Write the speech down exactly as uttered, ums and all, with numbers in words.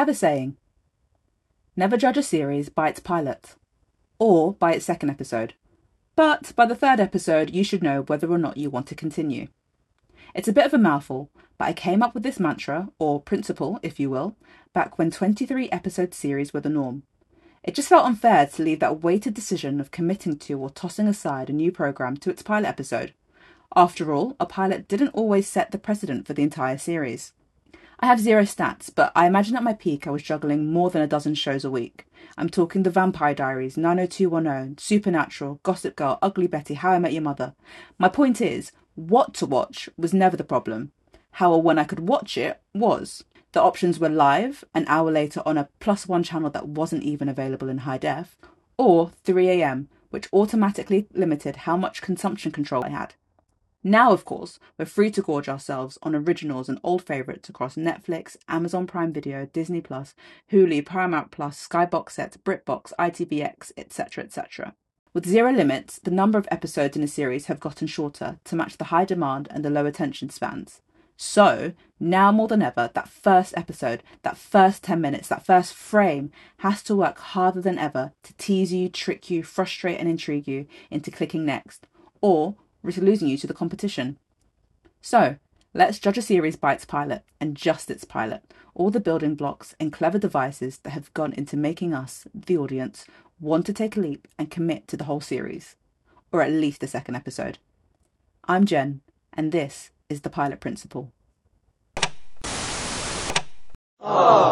have a saying. Never judge a series by its pilot, or by its second episode. But by the third episode, you should know whether or not you want to continue. It's a bit of a mouthful, but I came up with this mantra, or principle, if you will, back when twenty-three episode series were the norm. It just felt unfair to leave that weighted decision of committing to or tossing aside a new programme to its pilot episode. After all, a pilot didn't always set the precedent for the entire series. I have zero stats, but I imagine at my peak I was juggling more than a dozen shows a week. I'm talking The Vampire Diaries, nine oh two one oh, Supernatural, Gossip Girl, Ugly Betty, How I Met Your Mother. My point is, what to watch was never the problem. How or when I could watch it was. The options were live, an hour later on a plus one channel that wasn't even available in high def, or three a m, which automatically limited how much consumption control I had. Now, of course, we're free to gorge ourselves on originals and old favourites across Netflix, Amazon Prime Video, Disney plus, Hulu, Paramount plus, Sky Box Sets, BritBox, I T V X, et cetera, et cetera. With zero limits, the number of episodes in a series have gotten shorter to match the high demand and the low attention spans. So, now more than ever, that first episode, that first ten minutes, that first frame has to work harder than ever to tease you, trick you, frustrate and intrigue you into clicking next, or risk losing you to the competition. So, let's judge a series by its pilot, and just its pilot, all the building blocks and clever devices that have gone into making us, the audience, want to take a leap and commit to the whole series, or at least the second episode. I'm Jen, and this is The Pilot Principle. Oh.